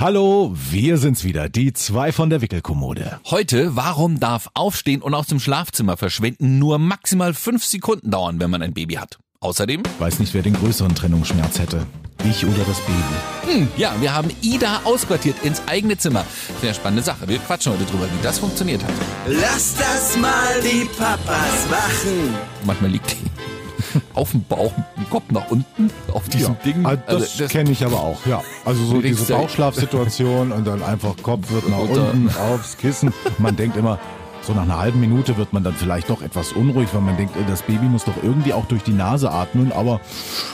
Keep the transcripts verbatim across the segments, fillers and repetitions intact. Hallo, wir sind's wieder, die zwei von der Wickelkommode. Heute, warum darf Aufstehen und aus dem Schlafzimmer verschwinden nur maximal fünf Sekunden dauern, wenn man ein Baby hat? Außerdem weiß nicht, wer den größeren Trennungsschmerz hätte. Ich oder das Baby. Hm, ja, wir haben Ida ausquartiert ins eigene Zimmer. Sehr spannende Sache. Wir quatschen heute drüber, wie das funktioniert hat. Lass das mal die Papas machen. Manchmal liegt die auf dem Bauch, den Kopf nach unten, auf diesem ja, Ding. Also das das kenne ich aber auch, ja. Also so diese Bauchschlafsituation und dann einfach Kopf wird nach runter. Unten aufs Kissen. Man denkt immer, so nach einer halben Minute wird man dann vielleicht noch etwas unruhig, weil man denkt, das Baby muss doch irgendwie auch durch die Nase atmen, aber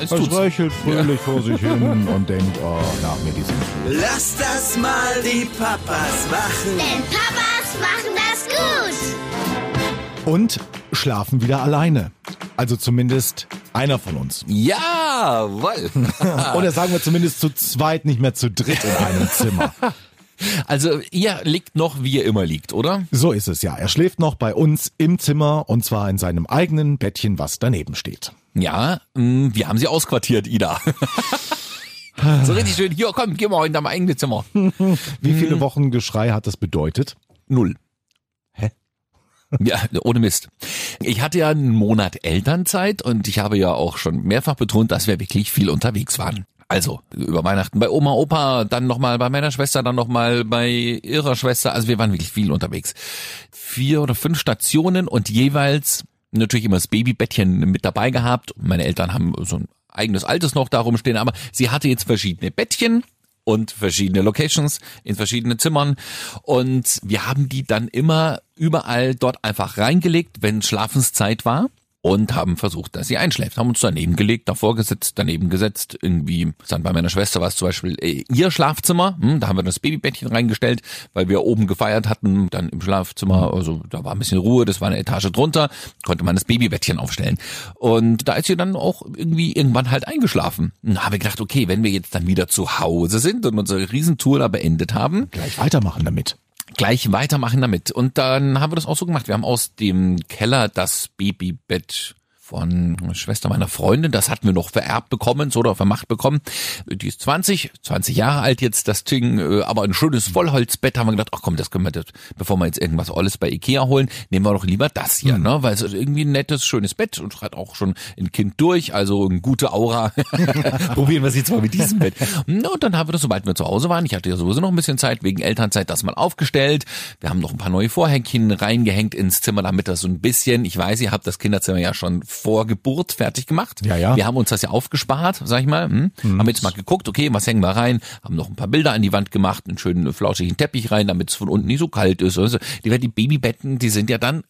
es, es röchelt fröhlich ja. vor sich hin und denkt, oh, nach mir diesen Schuh. Lass das mal die Papas machen. Denn Papas machen das gut. Und schlafen wieder alleine. Also zumindest einer von uns. Ja, weil. Oder sagen wir zumindest zu zweit, nicht mehr zu dritt in einem Zimmer. Also ihr liegt noch, wie ihr immer liegt, oder? So ist es, ja. Er schläft noch bei uns im Zimmer und zwar in seinem eigenen Bettchen, was daneben steht. Ja, wir haben sie ausquartiert, Ida. So richtig schön. Hier, komm, geh mal in deinem eigenen Zimmer. Wie viele Wochen Geschrei hat das bedeutet? Null. Hä? Ja, ohne Mist. Ich hatte ja einen Monat Elternzeit und ich habe ja auch schon mehrfach betont, dass wir wirklich viel unterwegs waren. Also über Weihnachten bei Oma, Opa, dann nochmal bei meiner Schwester, dann nochmal bei ihrer Schwester. Also wir waren wirklich viel unterwegs. Vier oder fünf Stationen und jeweils natürlich immer das Babybettchen mit dabei gehabt. Meine Eltern haben so ein eigenes altes noch da rumstehen, aber sie hatte jetzt verschiedene Bettchen und verschiedene Locations in verschiedenen Zimmern und wir haben die dann immer überall dort einfach reingelegt, wenn Schlafenszeit war. Und haben versucht, dass sie einschläft. Haben uns daneben gelegt, davor gesetzt, daneben gesetzt. Irgendwie, dann bei meiner Schwester war es zum Beispiel ihr Schlafzimmer. Hm, da haben wir das Babybettchen reingestellt, weil wir oben gefeiert hatten. Dann im Schlafzimmer, also da war ein bisschen Ruhe, das war eine Etage drunter, konnte man das Babybettchen aufstellen. Und da ist sie dann auch irgendwie irgendwann halt eingeschlafen. Und da haben wir gedacht, okay, wenn wir jetzt dann wieder zu Hause sind und unsere Riesentour da beendet haben. Gleich weitermachen damit. Gleich weitermachen damit. Und dann haben wir das auch so gemacht. Wir haben aus dem Keller das Babybett von Schwester meiner Freundin, das hatten wir noch vererbt bekommen, so oder vermacht bekommen. Die ist zwanzig, zwanzig Jahre alt jetzt, das Ding, aber ein schönes Vollholzbett, haben wir gedacht, ach komm, das können wir, das, bevor wir jetzt irgendwas alles bei Ikea holen, nehmen wir doch lieber das hier, ne, weil es ist irgendwie ein nettes, schönes Bett und hat auch schon ein Kind durch, also eine gute Aura. Probieren wir es jetzt mal mit diesem Bett. Und dann haben wir das, sobald wir zu Hause waren, ich hatte ja sowieso noch ein bisschen Zeit, wegen Elternzeit, das mal aufgestellt. Wir haben noch ein paar neue Vorhängchen reingehängt ins Zimmer, damit das so ein bisschen, ich weiß, ihr habt das Kinderzimmer ja schon vor Geburt fertig gemacht. Ja, ja. Wir haben uns das ja aufgespart, sag ich mal. Hm? Mhm. Haben jetzt mal geguckt, okay, was hängen wir rein? Haben noch ein paar Bilder an die Wand gemacht, einen schönen flauschigen Teppich rein, damit es von unten nicht so kalt ist. Also die, die Babybetten, die sind ja dann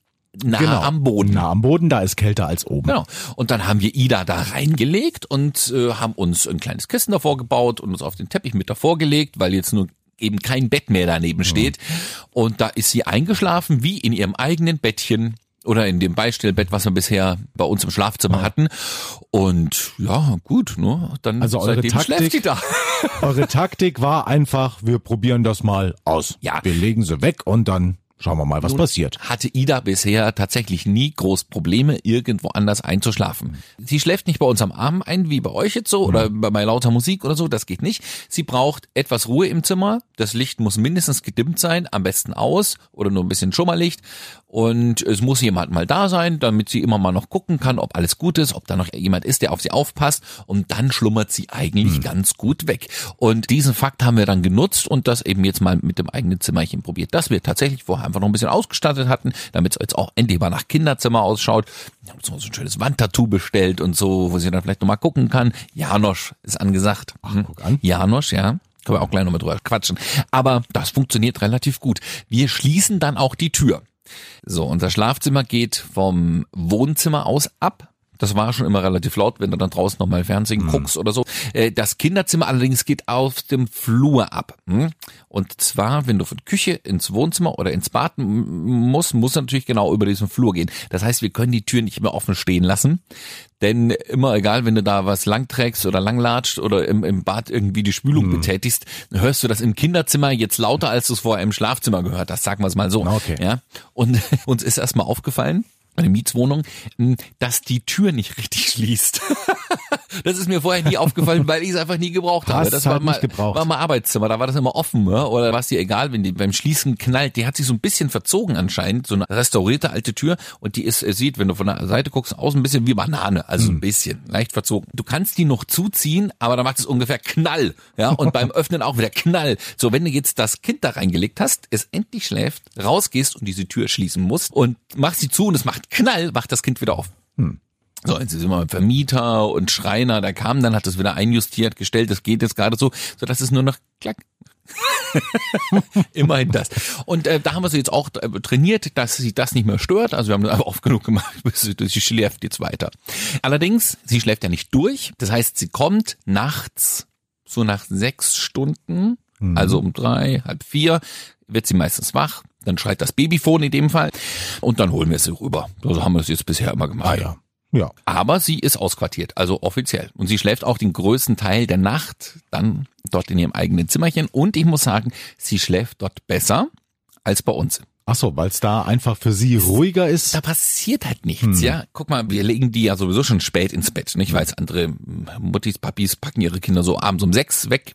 nah genau. am Boden. Nah am Boden, da ist kälter als oben. Genau. Und dann haben wir Ida da reingelegt und äh, haben uns ein kleines Kissen davor gebaut und uns auf den Teppich mit davor gelegt, weil jetzt nur eben kein Bett mehr daneben mhm. steht. Und da ist sie eingeschlafen, wie in ihrem eigenen Bettchen. Oder in dem Beistellbett, was wir bisher bei uns im Schlafzimmer hatten. Und ja, gut, ne? Dann also eure seitdem Taktik, schläft die da. Eure Taktik war einfach, wir probieren das mal aus. Ja. Wir legen sie weg und dann schauen wir mal, was Nun passiert. Hatte Ida bisher tatsächlich nie groß Probleme, irgendwo anders einzuschlafen. Sie schläft nicht bei uns am Abend ein, wie bei euch jetzt so, oder bei lauter Musik oder so, das geht nicht. Sie braucht etwas Ruhe im Zimmer, das Licht muss mindestens gedimmt sein, am besten aus oder nur ein bisschen Schummerlicht. Und es muss jemand mal da sein, damit sie immer mal noch gucken kann, ob alles gut ist, ob da noch jemand ist, der auf sie aufpasst. Und dann schlummert sie eigentlich hm. ganz gut weg. Und diesen Fakt haben wir dann genutzt und das eben jetzt mal mit dem eigenen Zimmerchen probiert, dass wir tatsächlich vorher einfach noch ein bisschen ausgestattet hatten, damit es jetzt auch endlich mal nach Kinderzimmer ausschaut. Wir haben so ein schönes Wandtattoo bestellt und so, wo sie dann vielleicht nochmal gucken kann. Janosch ist angesagt. Ach, guck an. Janosch, ja. Können wir auch gleich nochmal drüber quatschen. Aber das funktioniert relativ gut. Wir schließen dann auch die Tür. So, unser Schlafzimmer geht vom Wohnzimmer aus ab. Das war schon immer relativ laut, wenn du dann draußen nochmal Fernsehen guckst oder so. Das Kinderzimmer allerdings geht auf dem Flur ab. Und zwar, wenn du von Küche ins Wohnzimmer oder ins Bad musst, musst du natürlich genau über diesen Flur gehen. Das heißt, wir können die Tür nicht mehr offen stehen lassen. Denn immer egal, wenn du da was langträgst oder langlatscht oder im, im Bad irgendwie die Spülung hm. betätigst, hörst du das im Kinderzimmer jetzt lauter, als du es vorher im Schlafzimmer gehört hast, sagen wir es mal so. Okay. Ja? Und uns ist erstmal aufgefallen, eine Mietswohnung, dass die Tür nicht richtig schließt. Das ist mir vorher nie aufgefallen, weil ich es einfach nie gebraucht habe. Das war mal, war mal Arbeitszimmer, da war das immer offen, oder war es dir egal, wenn die beim Schließen knallt. Die hat sich so ein bisschen verzogen anscheinend, so eine restaurierte alte Tür, und die ist, sieht, wenn du von der Seite guckst, aus ein bisschen wie Banane, also ein bisschen, leicht verzogen. Du kannst die noch zuziehen, aber da macht es ungefähr Knall, ja, und beim Öffnen auch wieder Knall. So, wenn du jetzt das Kind da reingelegt hast, es endlich schläft, rausgehst und diese Tür schließen musst und machst sie zu und es macht Knall, macht das Kind wieder auf. Hm. So, jetzt ist immer Vermieter und Schreiner, der kam dann, hat das wieder einjustiert, gestellt, das geht jetzt gerade so, so dass es nur noch klack. Immerhin das. Und äh, da haben wir sie jetzt auch äh, trainiert, dass sie das nicht mehr stört. Also wir haben das aber oft genug gemacht, bis sie, sie schläft jetzt weiter. Allerdings, sie schläft ja nicht durch. Das heißt, sie kommt nachts, so nach sechs Stunden, mhm. also um drei, halb vier, wird sie meistens wach. Dann schreit das Babyfon in dem Fall. Und dann holen wir sie rüber. So haben wir das jetzt bisher immer gemacht. Ah, ja. Ja. Aber sie ist ausquartiert, also offiziell. Und sie schläft auch den größten Teil der Nacht dann dort in ihrem eigenen Zimmerchen. Und ich muss sagen, sie schläft dort besser als bei uns. Ach so, weil es da einfach für sie ruhiger ist. Da passiert halt nichts, hm. ja. Guck mal, wir legen die ja sowieso schon spät ins Bett, nicht? Weil es andere Muttis, Papis packen ihre Kinder so abends um sechs weg.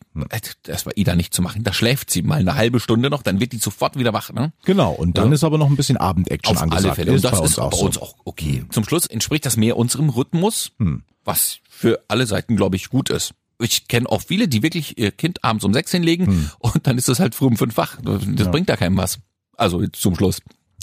Das war Ida nicht zu machen. Da schläft sie mal eine halbe Stunde noch, dann wird die sofort wieder wach, ne? Genau, und dann ja. ist aber noch ein bisschen Abendaction angesagt. Auf alle Fälle, das, das bei uns ist auch bei uns so. Auch okay. Zum Schluss entspricht das mehr unserem Rhythmus, hm. was für alle Seiten, glaube ich, gut ist. Ich kenne auch viele, die wirklich ihr Kind abends um sechs hinlegen hm. und dann ist es halt früh um fünf wach. Das ja. bringt da keinem was. Also zum Schluss.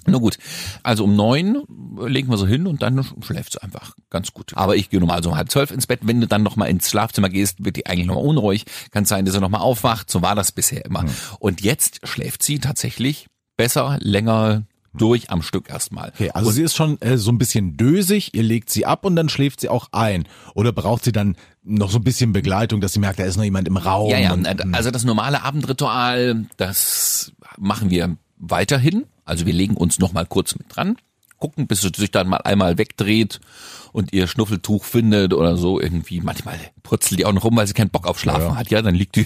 Na gut, also um neun legen wir so hin und dann schläft sie einfach ganz gut. Aber ich gehe normal so um halb zwölf ins Bett. Wenn du dann nochmal ins Schlafzimmer gehst, wird die eigentlich nochmal unruhig. Kann sein, dass sie nochmal aufwacht. So war das bisher immer. Mhm. Und jetzt schläft sie tatsächlich besser, länger durch am Stück erstmal. Okay, also und sie ist schon äh, so ein bisschen dösig. Ihr legt sie ab und dann schläft sie auch ein. Oder braucht sie dann noch so ein bisschen Begleitung, dass sie merkt, da ist noch jemand im Raum? Ja, ja. Und, also das normale Abendritual, das machen wir weiterhin, also wir legen uns noch mal kurz mit dran, gucken, bis sie sich dann mal einmal wegdreht und ihr Schnuffeltuch findet oder so irgendwie. Manchmal putzelt die auch noch rum, weil sie keinen Bock auf Schlafen ja, ja. hat. Ja, dann liegt die,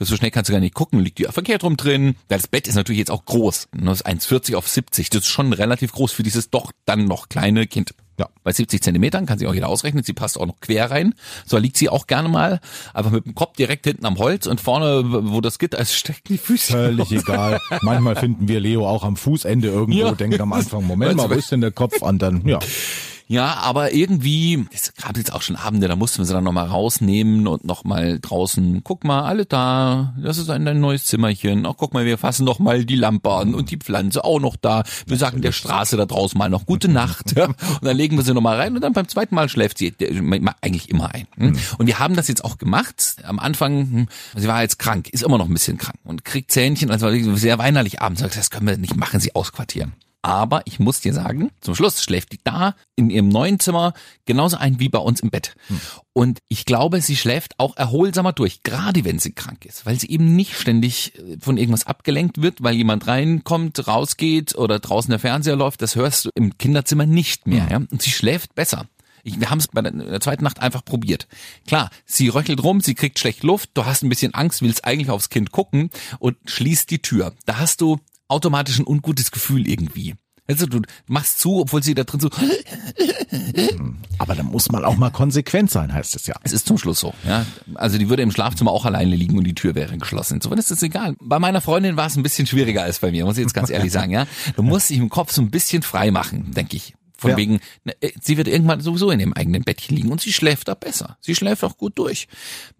so schnell kannst du gar nicht gucken, liegt die verkehrt rum drin. Das Bett ist natürlich jetzt auch groß, das ist eins vierzig auf siebzig, das ist schon relativ groß für dieses doch dann noch kleine Kind. Ja, bei siebzig Zentimetern kann sich auch jeder ausrechnen, sie passt auch noch quer rein. So liegt sie auch gerne mal, einfach mit dem Kopf direkt hinten am Holz und vorne, wo das Gitter ist, stecken die Füße. Völlig egal. Manchmal finden wir Leo auch am Fußende irgendwo, ja. denkt am Anfang, Moment mal, wo ist denn der Kopf? Und dann, ja. Ja, aber irgendwie, es gab jetzt auch schon Abende, da mussten wir sie dann nochmal rausnehmen und nochmal draußen, guck mal, alle da, das ist ein, ein neues Zimmerchen, ach guck mal, wir fassen noch mal die Lampe an und die Pflanze auch noch da, wir sagen der Straße da draußen mal noch gute Nacht ja. und dann legen wir sie nochmal rein und dann beim zweiten Mal schläft sie eigentlich immer ein. Und wir haben das jetzt auch gemacht, am Anfang, sie war jetzt krank, ist immer noch ein bisschen krank und kriegt Zähnchen, also sehr weinerlich abends, sagt, das können wir nicht machen, sie ausquartieren. Aber ich muss dir sagen, zum Schluss schläft die da in ihrem neuen Zimmer genauso ein wie bei uns im Bett. Hm. Und ich glaube, sie schläft auch erholsamer durch, gerade wenn sie krank ist, weil sie eben nicht ständig von irgendwas abgelenkt wird, weil jemand reinkommt, rausgeht oder draußen der Fernseher läuft. Das hörst du im Kinderzimmer nicht mehr. Ja? Und sie schläft besser. Ich, wir haben es bei der zweiten Nacht einfach probiert. Klar, sie röchelt rum, sie kriegt schlecht Luft, du hast ein bisschen Angst, willst eigentlich aufs Kind gucken und schließt die Tür. Da hast du automatisch ein ungutes Gefühl irgendwie. Also du machst zu, obwohl sie da drin so. Aber da muss man auch mal konsequent sein, heißt es ja. Es ist zum Schluss so. Ja, also die würde im Schlafzimmer auch alleine liegen und die Tür wäre geschlossen. Insofern ist das egal. Bei meiner Freundin war es ein bisschen schwieriger als bei mir, muss ich jetzt ganz ehrlich sagen. Ja, du musst dich im Kopf so ein bisschen frei machen, denke ich. Von ja. wegen, sie wird irgendwann sowieso in ihrem eigenen Bettchen liegen und sie schläft da besser. Sie schläft auch gut durch.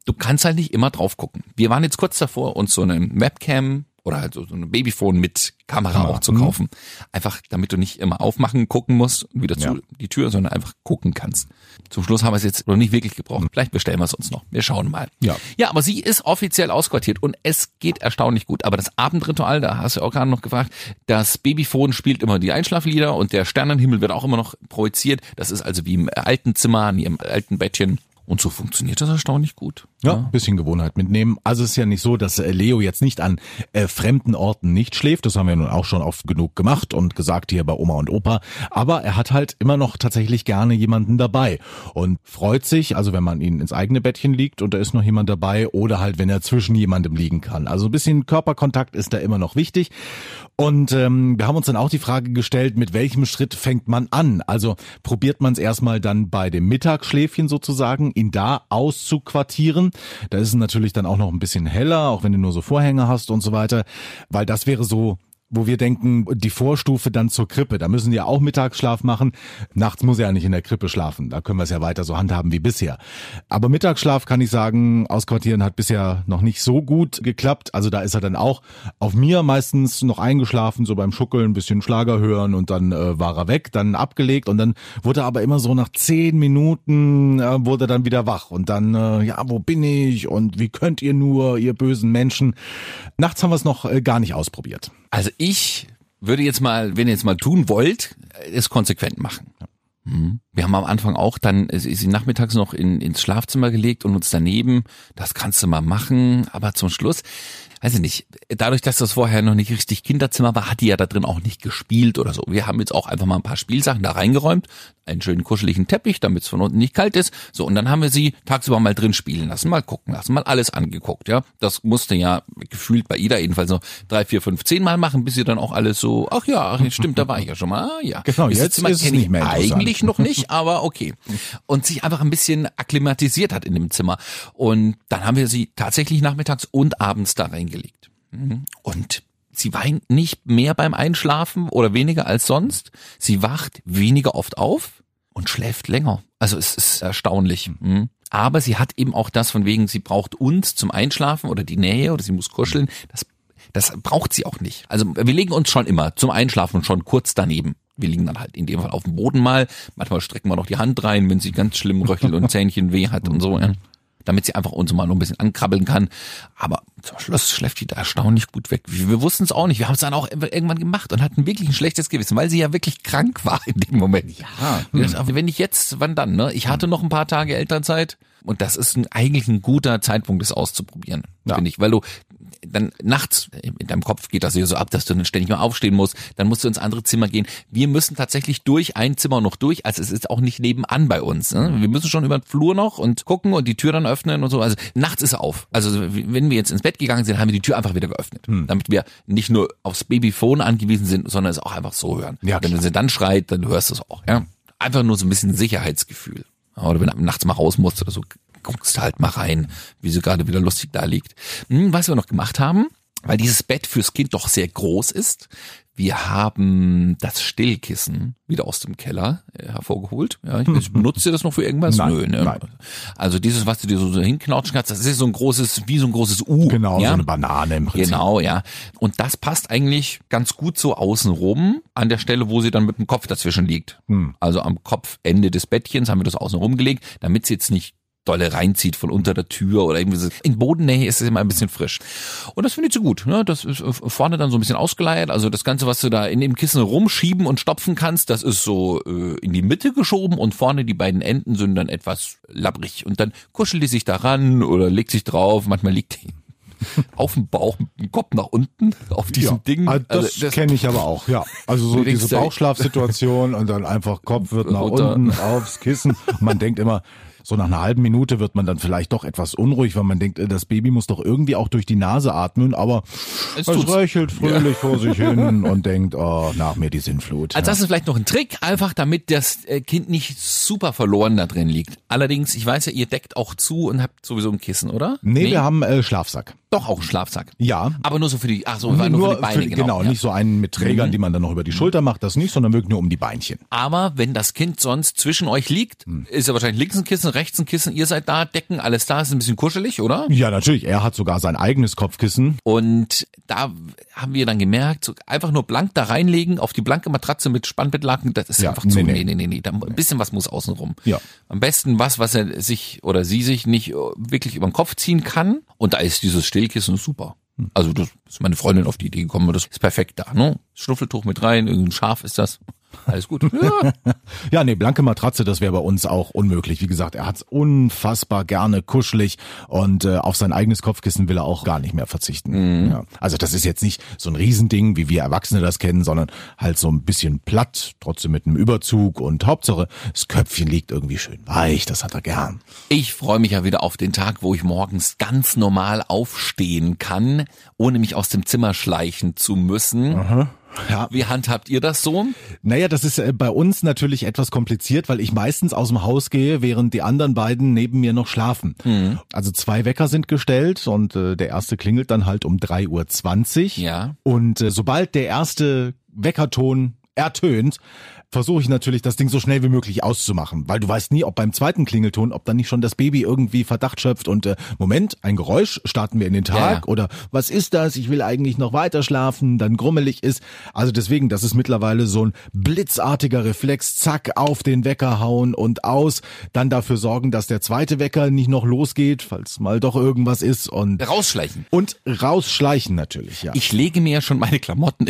Du kannst halt nicht immer drauf gucken. Wir waren jetzt kurz davor, uns so eine Webcam oder halt so ein Babyphone mit Kamera ja. auch zu kaufen. Einfach, damit du nicht immer aufmachen, gucken musst und wieder zu ja. die Tür, sondern einfach gucken kannst. Zum Schluss haben wir es jetzt noch nicht wirklich gebraucht. Vielleicht bestellen wir es uns noch. Wir schauen mal. Ja. ja, aber sie ist offiziell ausquartiert und es geht erstaunlich gut. Aber das Abendritual, da hast du auch gerade noch gefragt, das Babyphone spielt immer die Einschlaflieder und der Sternenhimmel wird auch immer noch projiziert. Das ist also wie im alten Zimmer, in ihrem alten Bettchen. Und so funktioniert das erstaunlich gut. Ja, ein bisschen Gewohnheit mitnehmen. Also es ist ja nicht so, dass Leo jetzt nicht an äh, fremden Orten nicht schläft. Das haben wir nun auch schon oft genug gemacht und gesagt hier bei Oma und Opa. Aber er hat halt immer noch tatsächlich gerne jemanden dabei und freut sich, also wenn man ihn ins eigene Bettchen liegt und da ist noch jemand dabei oder halt, wenn er zwischen jemandem liegen kann. Also ein bisschen Körperkontakt ist da immer noch wichtig. Und ähm, wir haben uns dann auch die Frage gestellt, mit welchem Schritt fängt man an? Also probiert man es erstmal dann bei dem Mittagsschläfchen sozusagen, ihn da auszuquartieren. Da ist es natürlich dann auch noch ein bisschen heller, auch wenn du nur so Vorhänge hast und so weiter, weil das wäre so, wo wir denken, die Vorstufe dann zur Krippe. Da müssen die ja auch Mittagsschlaf machen. Nachts muss er ja nicht in der Krippe schlafen. Da können wir es ja weiter so handhaben wie bisher. Aber Mittagsschlaf, kann ich sagen, ausquartieren hat bisher noch nicht so gut geklappt. Also da ist er dann auch auf mir meistens noch eingeschlafen, so beim Schuckeln, ein bisschen Schlager hören und dann äh, war er weg, dann abgelegt und dann wurde er aber immer so nach zehn Minuten äh, wurde er dann wieder wach und dann, äh, ja, wo bin ich und wie könnt ihr nur, ihr bösen Menschen. Nachts haben wir es noch äh, gar nicht ausprobiert. Also ich würde jetzt mal, wenn ihr jetzt mal tun wollt, es konsequent machen. Wir haben am Anfang auch dann, ist sie nachmittags noch in, ins Schlafzimmer gelegt und uns daneben, das kannst du mal machen, aber zum Schluss, weiß ich nicht, dadurch, dass das vorher noch nicht richtig Kinderzimmer war, hat die ja da drin auch nicht gespielt oder so. Wir haben jetzt auch einfach mal ein paar Spielsachen da reingeräumt, einen schönen kuscheligen Teppich, damit es von unten nicht kalt ist. So, und dann haben wir sie tagsüber mal drin spielen lassen, mal gucken lassen, mal alles angeguckt, ja. Das musste ja gefühlt bei Ida jedenfalls so drei, vier, fünf, zehn Mal machen, bis sie dann auch alles so, ach ja, ach, stimmt, da war ich ja schon mal, ah, ja. Genau, jetzt ist es nicht mehr interessant. Eigentlich noch nicht, aber okay. Und sich einfach ein bisschen akklimatisiert hat in dem Zimmer. Und dann haben wir sie tatsächlich nachmittags und abends da rein gelegt. Und sie weint nicht mehr beim Einschlafen oder weniger als sonst. Sie wacht weniger oft auf und schläft länger. Also es ist erstaunlich. Aber sie hat eben auch das von wegen, sie braucht uns zum Einschlafen oder die Nähe oder sie muss kuscheln. Das, das braucht sie auch nicht. Also wir legen uns schon immer zum Einschlafen schon kurz daneben. Wir liegen dann halt in dem Fall auf dem Boden mal. Manchmal strecken wir noch die Hand rein, wenn sie ganz schlimm röchelt und Zähnchen weh hat und so. Ja. Damit sie einfach uns mal noch ein bisschen ankrabbeln kann. Aber zum Schluss schläft die da erstaunlich gut weg. Wir, wir wussten es auch nicht. Wir haben es dann auch irgendwann gemacht und hatten wirklich ein schlechtes Gewissen, weil sie ja wirklich krank war in dem Moment. Ja. Hm. Wenn nicht jetzt, wann dann? Ne? Ich hatte noch ein paar Tage Elternzeit und das ist ein, eigentlich ein guter Zeitpunkt, das auszuprobieren, ja. Finde ich. Weil du dann nachts, in deinem Kopf geht das ja so ab, dass du dann ständig mal aufstehen musst, dann musst du ins andere Zimmer gehen. Wir müssen tatsächlich durch ein Zimmer noch durch, also es ist auch nicht nebenan bei uns. Ne? Wir müssen schon über den Flur noch und gucken und die Tür dann öffnen und so. Also nachts ist er auf. Also wenn wir jetzt ins Bett gegangen sind, haben wir die Tür einfach wieder geöffnet, hm. damit wir nicht nur aufs Babyphone angewiesen sind, sondern es auch einfach so hören. Ja, wenn sie dann schreit, dann hörst du es auch. Ja? Einfach nur so ein bisschen Sicherheitsgefühl. Oder wenn du nachts mal raus musst oder so, guckst halt mal rein, wie sie gerade wieder lustig da liegt. Hm, was wir noch gemacht haben, weil dieses Bett fürs Kind doch sehr groß ist, wir haben das Stillkissen wieder aus dem Keller äh, hervorgeholt. Ja, ich, ich benutze das noch für irgendwas? Nein, Nö, ne? nein. Also dieses, was du dir so, so hinknautschen kannst, das ist so ein großes, wie so ein großes U. Genau, ja? So eine Banane im Prinzip. Genau, ja. Und das passt eigentlich ganz gut so außenrum an der Stelle, wo sie dann mit dem Kopf dazwischen liegt. Hm. Also am Kopfende des Bettchens haben wir das außenrum gelegt, damit sie jetzt nicht dolle reinzieht von unter der Tür oder irgendwie so. In Bodennähe ist es immer ein bisschen frisch. Und das finde ich so gut. Ne? Das ist vorne dann so ein bisschen ausgeleiert. Also das Ganze, was du da in dem Kissen rumschieben und stopfen kannst, das ist so äh, in die Mitte geschoben und vorne die beiden Enden sind dann etwas labbrig. Und dann kuschelt die sich da ran oder legt sich drauf. Manchmal liegt die auf dem Bauch, den Kopf nach unten, auf diesem ja, Ding. Also das also das kenne ich aber auch, ja. Also so diese Bauchschlafsituation und dann einfach Kopf wird nach runter. Unten aufs Kissen. Und man denkt immer, so nach einer halben Minute wird man dann vielleicht doch etwas unruhig, weil man denkt, das Baby muss doch irgendwie auch durch die Nase atmen, aber es, es röchelt fröhlich ja. vor sich hin und denkt, oh, nach mir die Sinnflut. Also ja. Das ist vielleicht noch ein Trick, einfach damit das Kind nicht super verloren da drin liegt. Allerdings, ich weiß ja, ihr deckt auch zu und habt sowieso ein Kissen, oder? Nee, nee. wir haben äh, Schlafsack. Doch, auch ein Schlafsack. Ja. Aber nur so für die, ach so, nur, nur für die Beine, für, genau. Genau, ja. Nicht so einen mit Trägern, mhm. die man dann noch über die Schulter macht, das nicht, sondern wirklich nur um die Beinchen. Aber wenn das Kind sonst zwischen euch liegt, mhm. ist ja wahrscheinlich links ein Kissen, rechts ein Kissen, ihr seid da, Decken, alles da, ist ein bisschen kuschelig, oder? Ja, natürlich, er hat sogar sein eigenes Kopfkissen. Und da haben wir dann gemerkt, so einfach nur blank da reinlegen, auf die blanke Matratze mit Spannbettlaken, das ist ja, einfach nee, zu, nee, nee, nee, nee, da, nee. Ein bisschen was muss außenrum. Ja. Am besten was, was er sich oder sie sich nicht wirklich über den Kopf ziehen kann. Und da ist dieses Stillkissen super. Also das ist meine Freundin auf die Idee gekommen, das ist perfekt da. Ne? Schnuffeltuch mit rein, irgendein Schaf ist das. Alles gut. Ja, ja nee, blanke Matratze, das wäre bei uns auch unmöglich. Wie gesagt, er hat's unfassbar gerne kuschelig und äh, auf sein eigenes Kopfkissen will er auch gar nicht mehr verzichten. Mhm. Ja. Also das ist jetzt nicht so ein Riesending, wie wir Erwachsene das kennen, sondern halt so ein bisschen platt, trotzdem mit einem Überzug und Hauptsache, das Köpfchen liegt irgendwie schön weich, das hat er gern. Ich freue mich ja wieder auf den Tag, wo ich morgens ganz normal aufstehen kann, ohne mich aus dem Zimmer schleichen zu müssen. Aha. Ja. Wie handhabt ihr das so? Naja, das ist bei uns natürlich etwas kompliziert, weil ich meistens aus dem Haus gehe, während die anderen beiden neben mir noch schlafen. Mhm. Also zwei Wecker sind gestellt und äh, der erste klingelt dann halt um drei Uhr zwanzig. Ja. Und äh, sobald der erste Weckerton ertönt, versuche ich natürlich, das Ding so schnell wie möglich auszumachen, weil du weißt nie, ob beim zweiten Klingelton, ob dann nicht schon das Baby irgendwie Verdacht schöpft und äh, Moment, ein Geräusch, starten wir in den Tag, ja. Oder was ist das, ich will eigentlich noch weiter schlafen, dann grummelig ist. Also deswegen, das ist mittlerweile so ein blitzartiger Reflex, zack, auf den Wecker hauen und aus, dann dafür sorgen, dass der zweite Wecker nicht noch losgeht, falls mal doch irgendwas ist und... Rausschleichen. Und rausschleichen natürlich, ja. Ich lege mir ja schon meine Klamotten,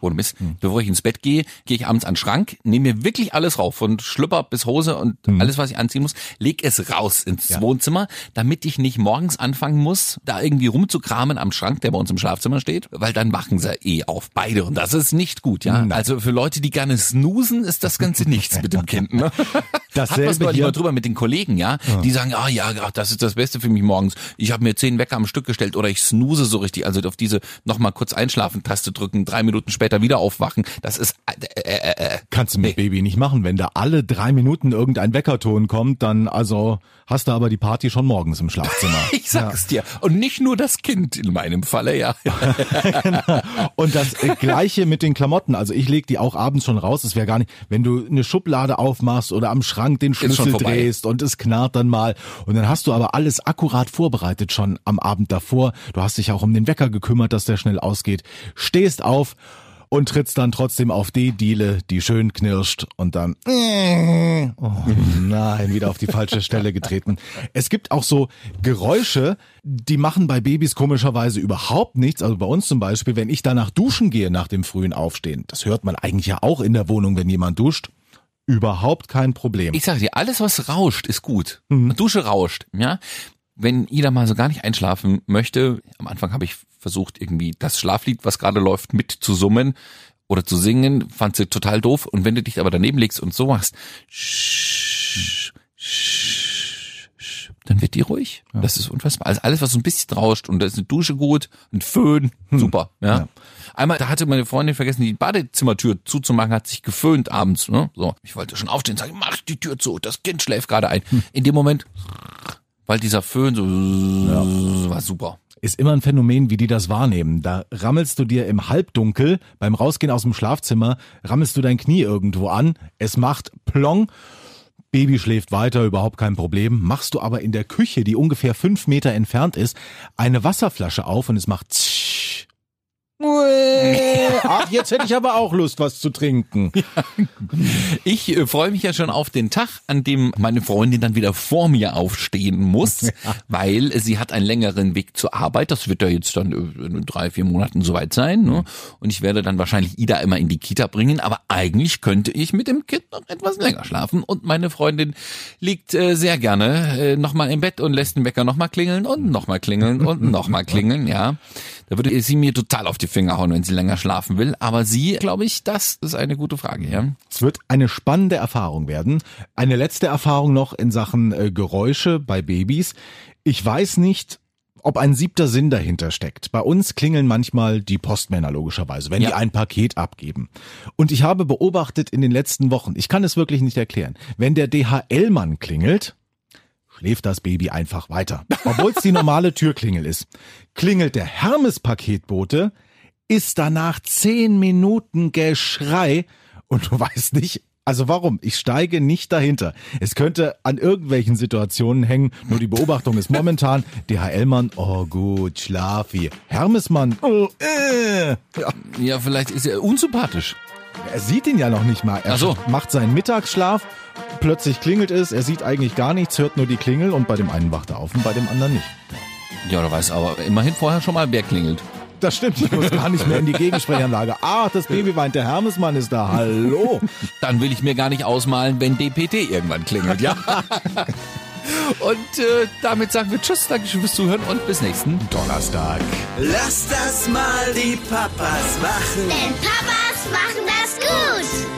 ohne Mist, hm. bevor ich ins Bett gehe, gehe ich abends an den Schrank, nehme mir wirklich alles rauf, von Schlüpper bis Hose und hm. alles, was ich anziehen muss, leg es raus ins ja. Wohnzimmer, damit ich nicht morgens anfangen muss, da irgendwie rumzukramen am Schrank, der bei uns im Schlafzimmer steht, weil dann wachen sie eh auf, beide. Und das ist nicht gut, ja. Nein. Also für Leute, die gerne snoosen, ist das Ganze nichts mit dem Kind. Ne? Hat was neulich mal drüber mit den Kollegen, ja. ja. Die sagen, ah oh, ja, das ist das Beste für mich morgens. Ich habe mir zehn Wecker am Stück gestellt oder ich snoose so richtig. Also auf diese nochmal kurz Einschlafen-Taste drücken, drei Minuten später wieder aufwachen. Das ist... Äh, äh, äh, Kannst du mit nee. Baby nicht machen, wenn da alle drei Minuten irgendein Weckerton kommt, dann also hast du aber die Party schon morgens im Schlafzimmer. Ich sag's ja. dir. Und nicht nur das Kind in meinem Falle, ja. Genau. Und das Gleiche mit den Klamotten. Also ich leg die auch abends schon raus. Es wäre gar nicht, wenn du eine Schublade aufmachst oder am Schrank den Schlüssel drehst und es knarrt dann mal. Und dann hast du aber alles akkurat vorbereitet schon am Abend davor. Du hast dich auch um den Wecker gekümmert, dass der schnell ausgeht. Stehst auf. Und trittst dann trotzdem auf die Diele, die schön knirscht und dann oh nein, wieder auf die falsche Stelle getreten. Es gibt auch so Geräusche, die machen bei Babys komischerweise überhaupt nichts. Also bei uns zum Beispiel, wenn ich danach duschen gehe nach dem frühen Aufstehen, das hört man eigentlich ja auch in der Wohnung, wenn jemand duscht. Überhaupt kein Problem. Ich sag dir, alles was rauscht, ist gut. Mhm. Dusche rauscht, ja. Wenn Ida mal so gar nicht einschlafen möchte, am Anfang habe ich versucht, irgendwie das Schlaflied, was gerade läuft, mit zu summen oder zu singen, fand sie total doof. Und wenn du dich aber daneben legst und so machst, dann wird die ruhig. Ja. Das ist unfassbar. Also alles, was so ein bisschen rauscht, und da ist eine Dusche gut, ein Föhn, hm. super. Ja. Ja. Einmal, da hatte meine Freundin vergessen, die Badezimmertür zuzumachen, hat sich geföhnt abends. Ne? So, ich wollte schon aufstehen und sagen, mach die Tür zu, das Kind schläft gerade ein. Hm. In dem Moment... Weil dieser Föhn so ja. war super. Ist immer ein Phänomen, wie die das wahrnehmen. Da rammelst du dir im Halbdunkel, beim Rausgehen aus dem Schlafzimmer, rammelst du dein Knie irgendwo an, es macht plong, Baby schläft weiter, überhaupt kein Problem. Machst du aber in der Küche, die ungefähr fünf Meter entfernt ist, eine Wasserflasche auf und es macht tsch. Ach, jetzt hätte ich aber auch Lust, was zu trinken. Ja. Ich äh, freue mich ja schon auf den Tag, an dem meine Freundin dann wieder vor mir aufstehen muss, ja. weil sie hat einen längeren Weg zur Arbeit. Das wird ja jetzt dann in drei, vier Monaten soweit sein. Ne? Und ich werde dann wahrscheinlich Ida immer in die Kita bringen. Aber eigentlich könnte ich mit dem Kind noch etwas länger schlafen. Und meine Freundin liegt äh, sehr gerne äh, nochmal im Bett und lässt den Wecker nochmal klingeln und nochmal klingeln und nochmal klingeln. Ja, da würde sie mir total auf die Finger hauen, wenn sie länger schlafen will. Aber sie, glaube ich, das ist eine gute Frage. Ja. Es wird eine spannende Erfahrung werden. Eine letzte Erfahrung noch in Sachen äh, Geräusche bei Babys. Ich weiß nicht, ob ein siebter Sinn dahinter steckt. Bei uns klingeln manchmal die Postmänner logischerweise, wenn ja. die ein Paket abgeben. Und ich habe beobachtet in den letzten Wochen, ich kann es wirklich nicht erklären, wenn der D H L-Mann klingelt, schläft das Baby einfach weiter. Obwohl es die normale Türklingel ist. Klingelt der Hermes-Paketbote, ist danach zehn Minuten Geschrei und du weißt nicht, also warum? Ich steige nicht dahinter. Es könnte an irgendwelchen Situationen hängen, nur die Beobachtung ist momentan, D H L-Mann, oh gut, schlafi. Hermes-Mann, oh, äh. Ja. ja, vielleicht ist er unsympathisch. Er sieht ihn ja noch nicht mal. Er so. macht seinen Mittagsschlaf, plötzlich klingelt es, er sieht eigentlich gar nichts, hört nur die Klingel und bei dem einen wacht er auf und bei dem anderen nicht. Ja, du weißt aber immerhin vorher schon mal, wer klingelt. Das stimmt, ich muss gar nicht mehr in die Gegensprechanlage. Ach, das Baby weint, der Hermesmann ist da, hallo. Dann will ich mir gar nicht ausmalen, wenn D P T irgendwann klingelt, ja. Und äh, damit sagen wir tschüss, Dankeschön fürs Zuhören und bis nächsten Donnerstag. Lass das mal die Papas machen. Denn Papas machen das gut.